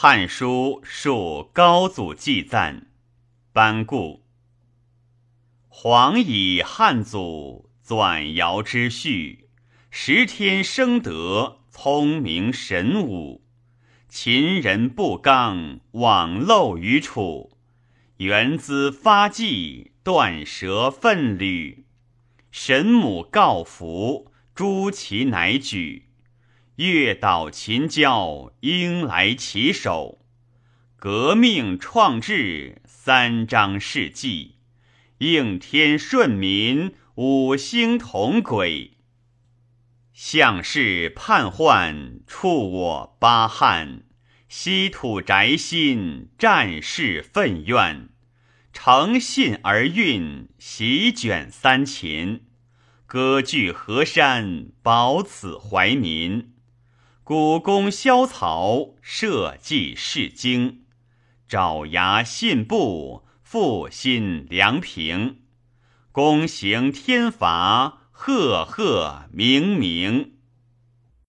汉书述高祖祭赞，班固。皇以汉祖纂尧之序，十天生德，聪明神武，秦人不刚，枉陋于楚，原资发迹，断舌奋履，神母告服，诸其乃举，越倒秦教，应来其首。革命创制，三章事迹，应天顺民，五星同轨。向氏叛宦，触我巴汉，西土宅心，战事愤怨，诚信而运，席卷三秦，割据河山，保此怀民。古公萧曹，社稷世经，爪牙信步，复心良平，公行天罚，赫赫明明。